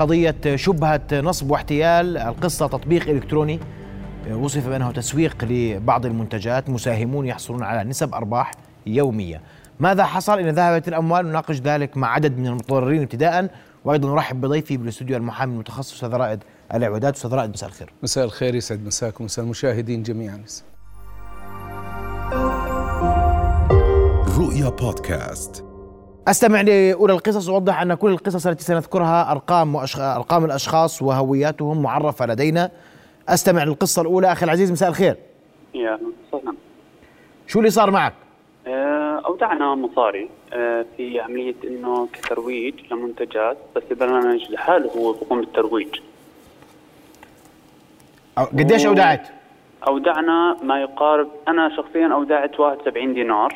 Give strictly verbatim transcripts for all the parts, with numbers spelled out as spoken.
قضية شبهة نصب واحتيال، القصة تطبيق إلكتروني وصف بأنه تسويق لبعض المنتجات، مساهمون يحصلون على نسب أرباح يومية. ماذا حصل إن ذهبت الأموال؟ نناقش ذلك مع عدد من المتضررين ابتداء، وأيضا نرحب بضيفي بالاستوديو المحامي المتخصص أستاذ رائد العودات. أستاذ رائد مساء الخير. مساء الخير، يسعد مساكم ومساء المشاهدين جميعا. رؤيا بودكاست. أستمع لأولى القصص وأوضح أن كل القصص التي سنذكرها أرقام وأشخ... أرقام الأشخاص وهوياتهم معرفة لدينا. أستمع للقصة الأولى. أخي العزيز مساء الخير. يا مساء. شو اللي صار معك؟ أودعنا مصاري في عملية إنه كترويج لمنتجات، بس البرنامج لحاله هو بقوم بالترويج. أو... قديش أودعت؟ أودعنا ما يقارب، أنا شخصيا أودعت واحد وسبعين دينار.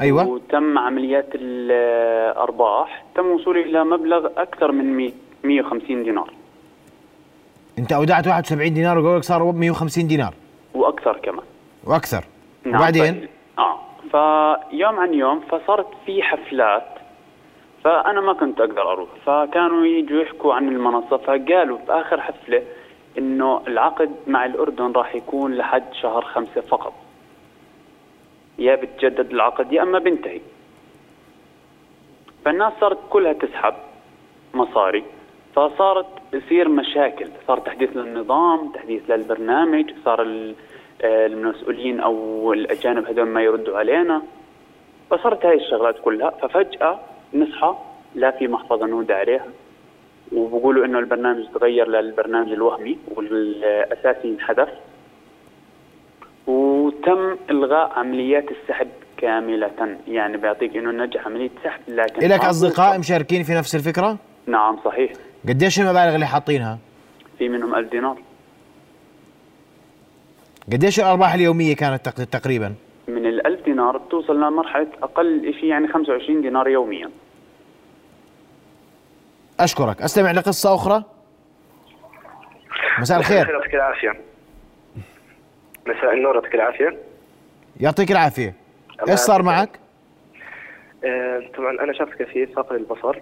أيوة. وتم عمليات الأرباح، تم وصولي إلى مبلغ أكثر من مئة وخمسين دينار. أنت أودعت واحد وسبعين دينار وقولك صار مئة وخمسين دينار وأكثر كمان وأكثر. نعم. وبعدين آه فيوم عن يوم فصارت في حفلات، فأنا ما كنت أقدر أروح، فكانوا يجوا يحكوا عن المنصة، فقالوا في آخر حفلة إنه العقد مع الأردن راح يكون لحد شهر خمسة فقط، يا بتجدد العقد يا أما بنتهي. فالناس صارت كلها تسحب مصاري، فصارت يصير مشاكل، صار تحديث للنظام، تحديث للبرنامج، صار المسؤولين أو الأجانب هذول ما يردوا علينا، فصارت هاي الشغلات كلها. ففجأة نصحى لا في محفظة نودع عليها، وبقولوا إنه البرنامج تغير للبرنامج الوهمي والأساسي انحذف، وتم إلغاء عمليات السحب كاملة. يعني بيعطيك إنه نجح عملية سحب، لكن إلك أصدقاء مشاركين في نفس الفكرة؟ نعم صحيح. قديش المبالغ اللي حاطينها؟ في منهم ألف دينار. قديش الأرباح اليومية كانت تقريبا؟ من الألف دينار بتوصل لمرحلة أقل شيء يعني خمسة وعشرين دينار يوميا. أشكرك. أستمع لقصة أخرى. مساء الخير. مساء الخير. مساء النور، يعطيك العافية. يعطيك العافية. إيش صار معك؟ آه، طبعا أنا شخص كثير فاقد البصر.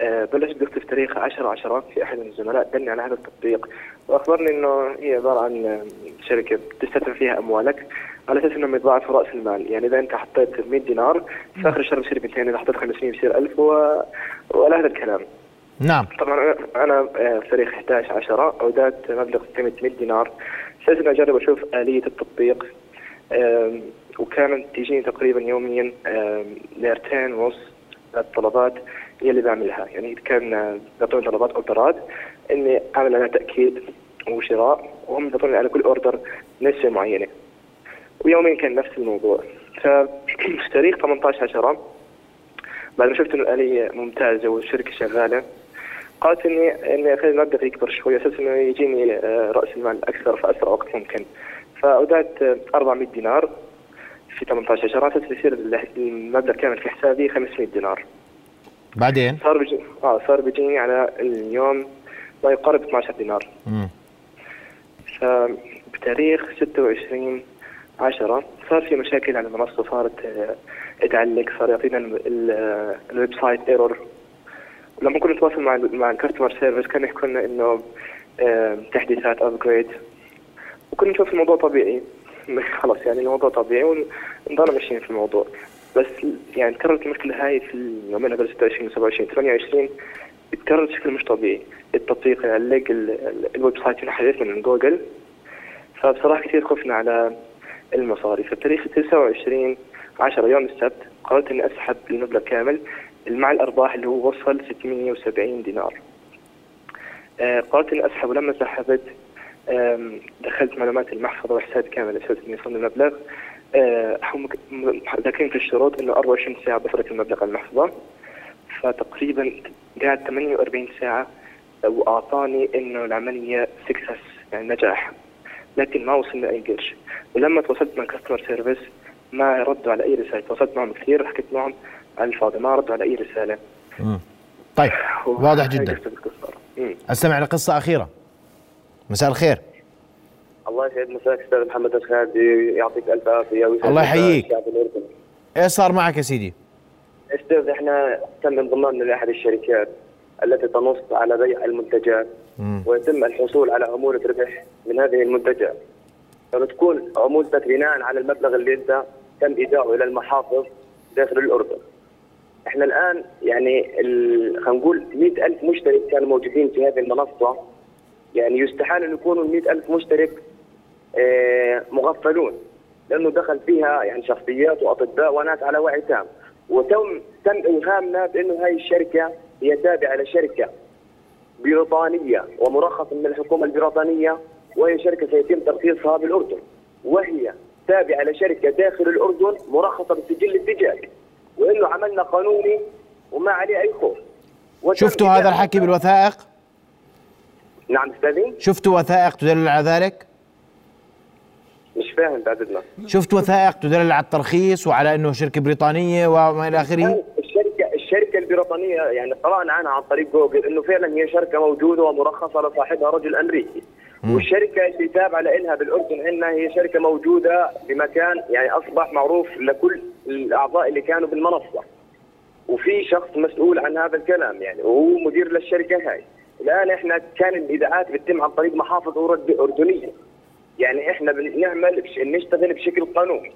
آه، بلشت قصتي في تاريخ عشرة عشرة في أحد من الزملاء دلني على هذا التطبيق، وأخبرني إنه هي عبارة عن شركة تستثمر فيها أموالك على أساس إنهم يضاعفوا رأس المال. يعني إذا أنت حطيت مئة دينار في آخر الشهر بيصير مئتين، إذا حطيت خمسمئة بيصير ألف و... ولا هذا الكلام. نعم. طبعا أنا في تاريخ أحد عشر عشرة أودعت مبلغ قيمة مئة دينار، لازم أجرب أشوف آلية التطبيق، وكانت تجيني تقريبا يوميا ليرتين ونص الطلبات هي اللي بعملها. يعني كان يعطوني طلبات أوردرات إني أعمل على تأكيد وشراء، وهم يعطوني على كل أوردر نسبة معينة، ويومين كان نفس الموضوع. ففي تاريخ ثمانية عشر عشرة بعد ما شفت إنه الآلية ممتازة والشركة شغالة، قالت إني إني أخلي المبلغ يكبر شوي أساس إنه يجيني رأس المال أكثر في أسرع وقت ممكن. فأودعت أربعمئة دينار في ثمانية عشر عشرة أساس يصير المبلغ كامل في حسابي خمسمئة دينار. بعدين صار بيجي آه صار بيجيني على اليوم ما يقارب اثني عشر دينار. امم فبتاريخ ستة وعشرين عشرة صار في مشاكل على المنصة، صارت تعلق، صار يعطينا الويب سايت ايرور. لما كنا نتواصل مع مع الكاستمر سيرفيس كانوا يحكوا لنا انه تحديثات ابجريد، وكنا نشوف الموضوع طبيعي خلاص، يعني الموضوع طبيعي ونضلنا ماشيين في الموضوع. بس يعني تكررت المشكله هاي في اليومين هذول ستة وعشرين وسبعة وعشرين وثمانية وعشرين، تكررت بشكل مش طبيعي، التطبيق يعلق، الويب سايت ينحذف من جوجل. فبصراحه كثير خفنا على المصاري. في تاريخ تسعة وعشرين عشرة يوم السبت قررت اني اسحب المبلغ كامل مع الأرباح اللي هو وصل ستمئة وسبعين دينار. آه قررت إني أسحب، ولما سحبت دخلت معلومات المحفظة وحساب كامل أساس إني أصل المبلغ. آه ذاكرين في الشروط إنه أربعة وعشرين ساعة بفرق المبلغ على المحفظة، فتقريبا قعد ثمانية وأربعين ساعة وأعطاني إنه العملية سكسس يعني نجاح، لكن ما وصلنا أي قرش. ولما تواصلت مع كاستمر سيرفيس ما ردوا على أي رسالة، تواصلت معهم كثير، حكيت معهم على الفاضي ما ردوا على أي رسالة. مم. طيب واضح جدا. أستمع لقصة أخيرة. مساء الخير. الله يسعد مساك أستاذ محمد الخالد، يعطيك ألف عافية. الله يحييك. إيه صار معك يا سيدي؟ أستاذ إحنا تم انضمامنا لأحد الشركات التي تنص على بيع المنتجات مم. ويتم الحصول على عمولة ربح من هذه المنتجات، فبتكون عمولتك بناء على المبلغ اللي انت تم ايداعه الى المحافظ داخل الاردن. احنا الان يعني خلينا نقول مئة ألف مشترك كانوا موجودين في هذه المنصه، يعني يستحال ان يكونوا مئة ألف مشترك اه مغفلون، لانه دخل فيها يعني شخصيات واطباء وناس على وعي تام، وتم تم الغامنا بانه هاي الشركه هي تابعه لشركه بريطانيه ومرخص من الحكومه البريطانيه، وهي شركه سيتم ترخيصها بالاردن، وهي تابعه لشركه داخل الاردن مرخصه بالسجل التجاري، وانه عملنا قانوني وما عليه اي خوف. شفتوا هذا الحكي بالوثائق؟ نعم استاذي؟ شفتوا وثائق تدل على ذلك؟ مش فاهم بعدنا. شفت وثائق تدل على الترخيص وعلى انه شركه بريطانيه وما الى اخره؟ الشركه الشركه البريطانيه يعني قرانا عنها عن طريق جوجل انه فعلا هي شركه موجوده ومرخصه لصاحبها رجل امريكي، م. والشركه اللي تابعه لها بالاردن انها هي شركه موجوده بمكان يعني اصبح معروف لكل الاعضاء اللي كانوا بالمنصه، وفي شخص مسؤول عن هذا الكلام يعني وهو مدير للشركه هاي. الان احنا كان الايداعات بتتم عن طريق محافظ اردنيه، يعني احنا بنعمل بش... نشتغل بشكل قانوني،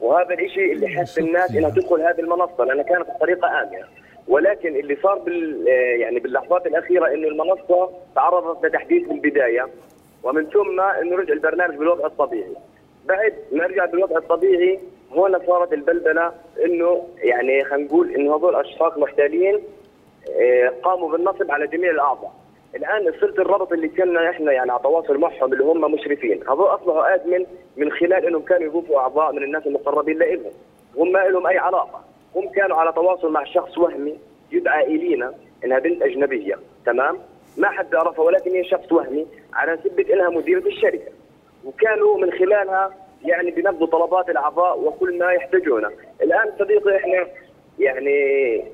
وهذا الشيء اللي حس الناس انها تدخل هذه المنصه لانها كانت بطريقه امنه، ولكن اللي صار بال يعني باللحظات الاخيره انه المنصه تعرضت لتحديث من البدايه، ومن ثم انه رجع البرنامج بالوضع الطبيعي. بعد ما رجع بالوضع الطبيعي هون صارت البلبله، انه يعني خلينا نقول انه هذول اشخاص محتالين قاموا بالنصب على جميع الاعضاء. الان صرت الرابط اللي كنا احنا يعني على تواصل معهم اللي هم مشرفين، هذول اصبحوا ادمن من خلال انهم كانوا يضيفوا اعضاء من الناس المقربين لهم، هم ما لهم اي علاقه، هم كانوا على تواصل مع شخص وهمي يدعى إلينا انها بنت اجنبيه، تمام؟ ما حد عرفها ولكن هي شخص وهمي على سبه انها مديره الشركه، وكانوا من خلالها يعني بنبذوا طلبات الاعضاء وكل ما يحتاجونه. الان صديقي احنا يعني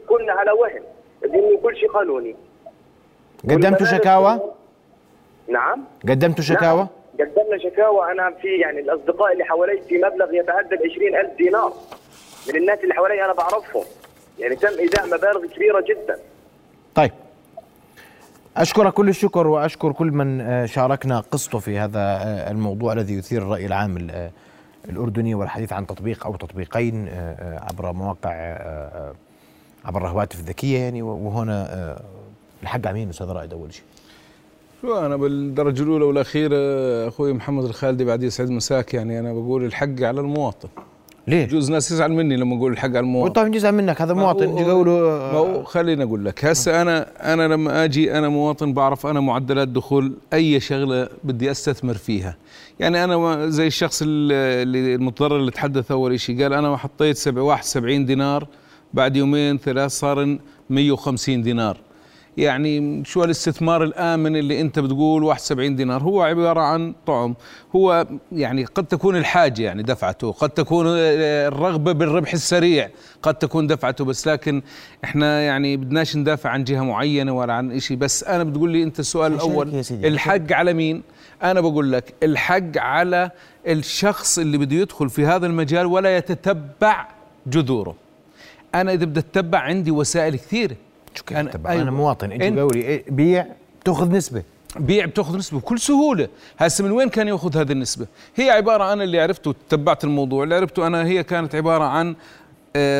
كنا على وهم انه كل شيء قانوني. قدمتوا شكاوى؟ نعم. قدمتوا شكاوى؟ نعم. قدمنا شكاوى. انا في يعني الاصدقاء اللي حوالي في مبلغ يتعدى ال عشرين ألف دينار من الناس اللي حوالي انا بعرفهم، يعني تم ايداع مبالغ كبيره جدا. طيب. اشكرك كل الشكر واشكر كل من شاركنا قصته في هذا الموضوع الذي يثير الراي العام الاردني، والحديث عن تطبيق او تطبيقين عبر مواقع عبر الهواتف الذكيه يعني. وهنا الحق عمين استاذ رائد، اول شيء شو انا بالدرجه الاولى والاخيره اخوي محمد الخالد بعد يسعد مساك، يعني انا بقول الحق على المواطن. ليه؟ بجوز ناس يزعل مني لما اقول الحق على المواطن. طبعا يزعل منك، هذا مواطن يقولوا. خليني اقول لك هسه انا انا لما اجي انا مواطن بعرف انا معدلات دخول اي شغله بدي استثمر فيها، يعني انا زي الشخص اللي المتضرر اللي تحدث اول شيء قال انا حطيت واحد وسبعين دينار، بعد يومين ثلاث صار مئة وخمسين دينار. يعني شو الاستثمار الآمن اللي أنت بتقول واحد وسبعين دينار؟ هو عبارة عن طعم، هو يعني قد تكون الحاجة يعني دفعته، قد تكون الرغبة بالربح السريع قد تكون دفعته، بس لكن إحنا يعني بدناش ندافع عن جهة معينة ولا عن إشي. بس أنا بتقول لي أنت السؤال الأول الحق على مين؟ أنا بقول لك الحق على الشخص اللي بده يدخل في هذا المجال ولا يتتبع جذوره. أنا إذا بدي أتبع عندي وسائل كثيرة. أنا, أيوة. أنا مواطن أنت قولي بيع بتأخذ نسبة، بيع بتأخذ نسبة بكل سهولة. هسه من وين كان يأخذ هذه النسبة؟ هي عبارة أنا اللي عرفته تتبعت الموضوع اللي عرفته أنا هي كانت عبارة عن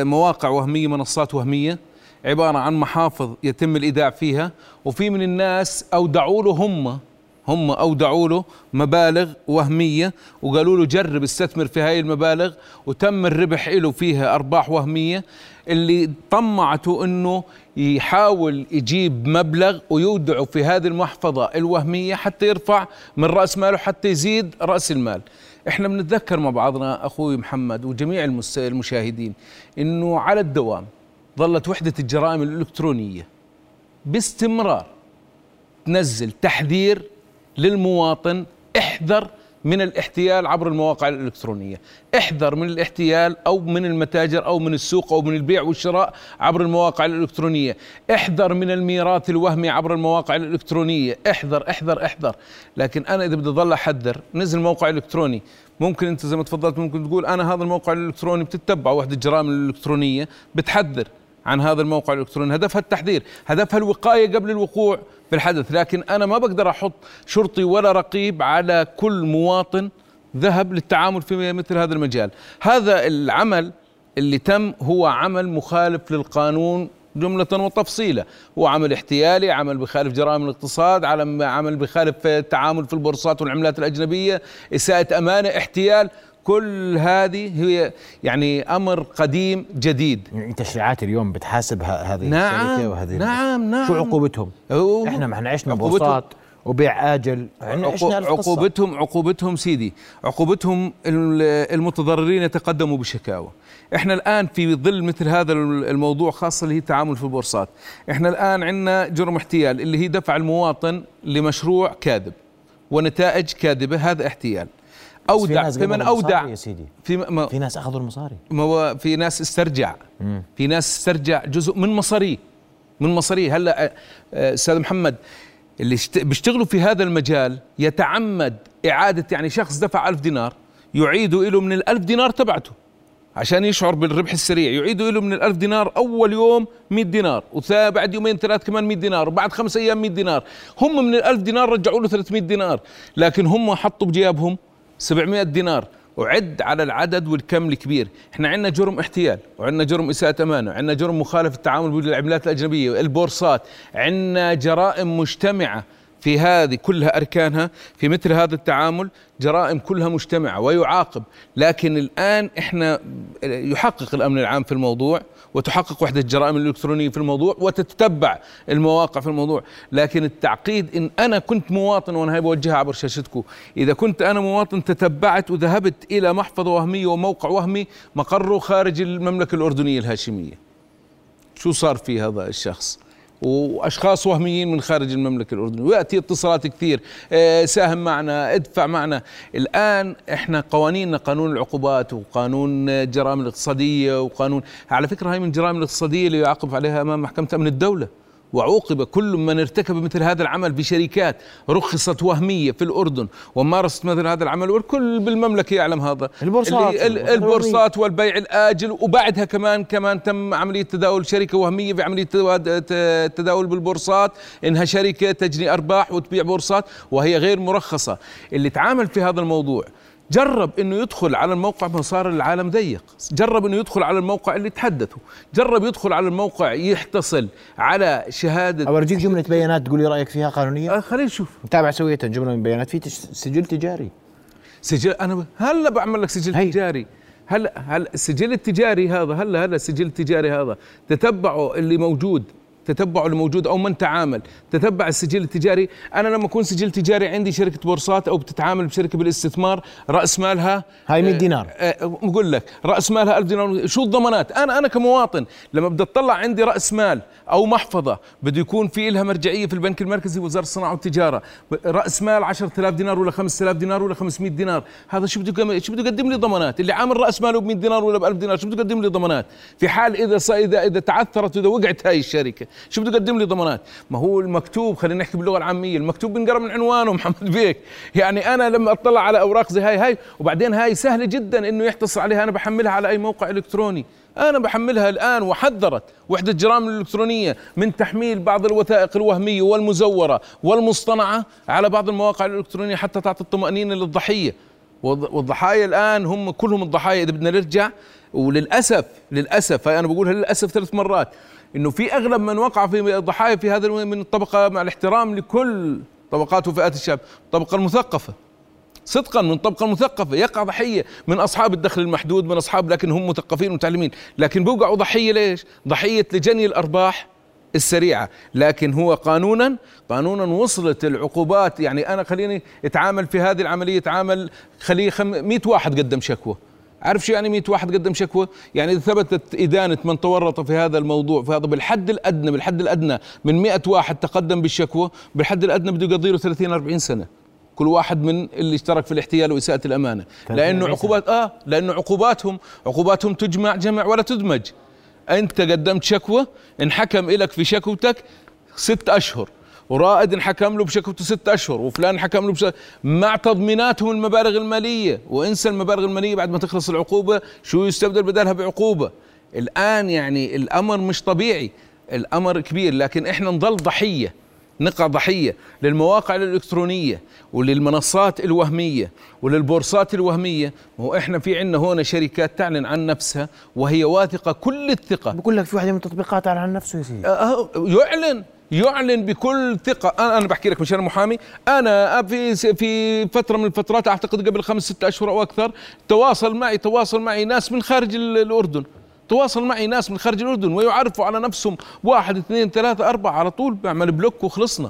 مواقع وهمية، منصات وهمية، عبارة عن محافظ يتم الإيداع فيها، وفي من الناس أودعوا له هم هم أودعوا له مبالغ وهمية وقالوا له جرب استثمر في هاي المبالغ، وتم الربح له فيها أرباح وهمية. اللي طمعته أنه يحاول يجيب مبلغ ويودعه في هذه المحفظة الوهمية حتى يرفع من رأس ماله، حتى يزيد رأس المال. إحنا بنتذكر مع بعضنا أخوي محمد وجميع المشاهدين أنه على الدوام ظلت وحدة الجرائم الإلكترونية باستمرار تنزل تحذير للمواطن، احذر من الاحتيال عبر المواقع الإلكترونية، احذر من الاحتيال أو من المتاجر أو من السوق أو من البيع والشراء عبر المواقع الإلكترونية، احذر من الميراث الوهمي عبر المواقع الإلكترونية، احذر احذر احذر. لكن أنا إذا بدي أضل أحذر نزل موقع إلكتروني، ممكن أنت زي ما تفضلت ممكن تقول أنا هذا الموقع الإلكتروني بتتبع وحدة الجرائم الإلكترونية بتحذر، عن هذا الموقع الإلكتروني. هدفها التحذير، هدفها الوقاية قبل الوقوع في الحدث. لكن أنا ما بقدر أحط شرطي ولا رقيب على كل مواطن ذهب للتعامل في مثل هذا المجال. هذا العمل اللي تم هو عمل مخالف للقانون جملة وتفصيلة، هو عمل احتيالي، عمل بخالف جرائم الاقتصاد، عمل بخالف التعامل في البورصات والعملات الأجنبية، إساءة أمانة، احتيال. كل هذه هي يعني أمر قديم جديد. يعني تشريعات اليوم بتحاسبها هذه نعم الشركة وهذه. نعم نعم. شو عقوبتهم؟ إحنا ما إحنا عشنا بورصات وبيع آجل. عقوبتهم عقوبتهم سيدي عقوبتهم المتضررين يتقدموا بشكاوى. إحنا الآن في ظل مثل هذا الموضوع، خاصة اللي هي التعامل في البورصات، إحنا الآن عندنا جرم احتيال اللي هي دفع المواطن لمشروع كاذب ونتائج كاذبة. هذا احتيال. أودع في من أودع يا سيدي. في, ما في ناس أخذوا المصاري، ما في ناس استرجع مم. في ناس استرجع جزء من مصاري من مصاري هلا أستاذ محمد اللي بيشتغلوا في هذا المجال يتعمد إعادة، يعني شخص دفع ألف دينار يعيدوا له من الألف دينار تبعته عشان يشعر بالربح السريع، يعيدوا له من الألف دينار أول يوم مئة دينار، وبعد يومين ثلاث كمان مئة دينار، وبعد خمس أيام مئة دينار. هم من الألف دينار رجعوا له ثلاثمئة دينار، لكن هم حطوا بجيابهم سبعمئة دينار. وعد على العدد والكم الكبير. احنا عندنا جرم احتيال، وعندنا جرم إساءة أمانة، وعندنا جرم مخالفة التعامل بالعملات الأجنبية والبورصات. عندنا جرائم مجتمعة في هذه كلها أركانها في مثل هذا التعامل، جرائم كلها مجتمعة ويعاقب. لكن الآن احنا يحقق الأمن العام في الموضوع، وتحقق وحدة الجرائم الإلكترونية في الموضوع، وتتبع المواقع في الموضوع. لكن التعقيد إن أنا كنت مواطن، وأنا هاي بوجهها عبر شاشتكم، إذا كنت أنا مواطن تتبعت وذهبت إلى محفظة وهمية وموقع وهمي مقره خارج المملكة الأردنية الهاشمية، شو صار في هذا الشخص؟ وأشخاص وهميين من خارج المملكة الأردنية، ويأتي اتصالات كثير، ساهم معنا، ادفع معنا. الآن إحنا قوانيننا قانون العقوبات وقانون الجرائم الاقتصادية وقانون، على فكرة هاي من الجرائم الاقتصادية اللي يعاقب عليها أمام محكمة أمن الدولة، وعوقب كل من ارتكب مثل هذا العمل بشركات رخصت وهمية في الأردن ومارست مثل هذا العمل، والكل بالمملكة يعلم هذا. البورصات, البورصات والبيع الآجل، وبعدها كمان كمان تم عملية تداول شركة وهمية في عملية تداول بالبورصات، إنها شركة تجني أرباح وتبيع بورصات وهي غير مرخصة. اللي تعامل في هذا الموضوع جرب أنه يدخل على الموقع، مسار العالم ضيق، جرب أنه يدخل على الموقع اللي تحدثوا، جرب يدخل على الموقع يحتصل على شهادة. أورجيك جملة بيانات تقولي رأيك فيها قانونية؟ خلينا نشوف. متابع سويتها جملة من بيانات في سجل تجاري. سجل أنا ب... هلا بعمل لك سجل هي. تجاري. هلا هلا السجل التجاري هذا هلا هلا السجل التجاري هذا تتبعوا اللي موجود، تتبعوا اللي موجود أو من تعامل، تتبع السجل التجاري. أنا لما أكون سجل تجاري عندي شركة بورصات أو بتتعامل بشركة بالاستثمار، رأس مالها هاي مئة دينار، بقول لك رأس مالها ألف دينار، شو الضمانات؟ أنا أنا كمواطن لما بدي أطلع عندي رأس مال أو محفظة بده يكون في لها مرجعية في البنك المركزي وزارة الصناعة والتجارة، رأس مال عشرة آلاف دينار ولا خمسة آلاف دينار ولا خمسمئة دينار، هذا شو بده شو بده يقدم لي ضمانات؟ اللي عامل رأس ماله ب مئة دينار ولا ب ألف دينار شو بده يقدم لي ضمانات؟ في حال إذا إذا إذا تعثرت وإذا وقعت هاي الشركة شو بده يقدم لي ضمانات؟ ما هو المكتوب، خلينا نحكي باللغه العاميه، المكتوب بنقرا من عنوانه محمد بيك. يعني انا لما اطلع على اوراق زي هاي هاي وبعدين هاي سهله جدا انه يحتصر عليها، انا بحملها على اي موقع الكتروني، انا بحملها الان. وحذرت وحده الجرائم الالكترونيه من تحميل بعض الوثائق الوهميه والمزوره والمصطنعه على بعض المواقع الالكترونيه حتى تعطي الطمانينه للضحيه. والضحايا الان هم كلهم الضحايا، اذا بدنا نرجع، وللاسف للاسف هاي انا بقولها للاسف ثلاث مرات، إنه في أغلب من وقع في الضحايا في هذا من الطبقة، مع الاحترام لكل طبقات وفئات الشعب، الطبقة المثقفة صدقاً، من الطبقة المثقفة يقع ضحية من أصحاب الدخل المحدود، من أصحاب لكن هم مثقفين ومتعلمين، لكن بوقعوا ضحية. ليش؟ ضحية لجني الأرباح السريعة. لكن هو قانوناً قانوناً وصلت العقوبات، يعني أنا خليني أتعامل في هذه العملية، أتعامل خليه مئة واحد قدم شكوى. عارف شو يعني مئة واحد قدم شكوى؟ يعني إذا ثبتت إدانة من تورط في هذا الموضوع، في هذا بالحد الأدنى، بالحد الأدنى من مئة واحد تقدم بالشكوى، بالحد الأدنى بده يقضي له ثلاثين أربعين سنة كل واحد من اللي اشترك في الاحتيال وإساءة الأمانة، لأنه عقوبات آه لأنه عقوباتهم عقوباتهم تجمع جمع ولا تدمج. أنت قدمت شكوى، انحكم إلك في شكوتك ست أشهر، ورائد انحكم له بشكوته ست أشهر، وفلان انحكم له بش... مع تضميناتهم المبالغ المالية. وانسى المبالغ المالية بعد ما تخلص العقوبة، شو يستبدل بدلها بعقوبة؟ الآن يعني الأمر مش طبيعي، الأمر كبير، لكن إحنا نظل ضحية، نقع ضحية للمواقع الإلكترونية وللمنصات الوهمية وللبورصات الوهمية. ما هو إحنا في عنا هون شركات تعلن عن نفسها وهي واثقة كل الثقة. بقول لك في واحدة من التطبيقات أعلن عن نفسه يا سيدي. أه يعلن يعلن بكل ثقة. أنا أنا بحكي لك مشان محامي، أنا في في فترة من الفترات أعتقد قبل خمس ست أشهر أو أكثر تواصل معي تواصل معي ناس من خارج الأردن. تواصل معي ناس من خارج الأردن ويعرفوا على نفسهم واحد اثنين ثلاثة أربعة، على طول بعمل بلوك وخلصنا.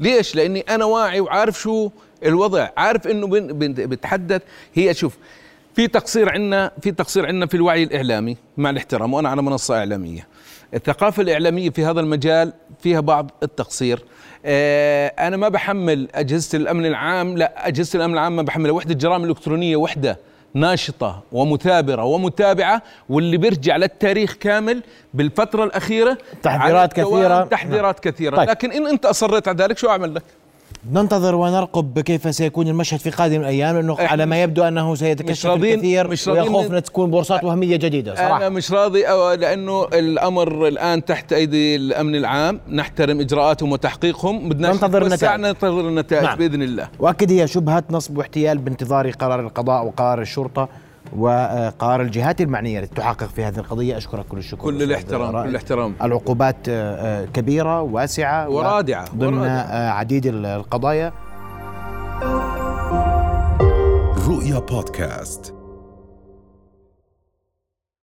ليش؟ لأني أنا واعي وعارف شو الوضع، عارف إنه بتحدث. هي شوف، في تقصير عنا في تقصير عنا في الوعي الإعلامي، مع الاحترام، وأنا على منصة إعلامية. الثقافة الإعلامية في هذا المجال فيها بعض التقصير. أنا ما بحمل أجهزة الأمن العام، لا، أجهزة الأمن العام ما بحملها. وحدة الجرائم الإلكترونية وحدة ناشطة ومثابرة ومتابعة، واللي بيرجع للتاريخ كامل بالفترة الأخيرة تحذيرات كثيرة تحذيرات كثيرة طيب. لكن إن أنت أصريت على ذلك شو أعمل لك؟ ننتظر ونرقب كيف سيكون المشهد في قادم الأيام، لأنه على ما يبدو أنه سيتكشف الكثير، ويخوفنا تكون بورصات وهمية جديدة صراحة. أنا مش راضي، لأنه الأمر الآن تحت أيدي الأمن العام، نحترم إجراءاتهم وتحقيقهم، بدنا ننتظر النتائج ننتظر النتائج نعم. بإذن الله. وأكد هي شبهة نصب واحتيال بانتظار قرار القضاء وقرار الشرطة وقرار الجهات المعنية لتحقق في هذه القضية. أشكرك كل الشكر، كل الاحترام كل الاحترام العقوبات كبيرة واسعة ورادعة ضمن عديد القضايا. رؤيا بودكاست.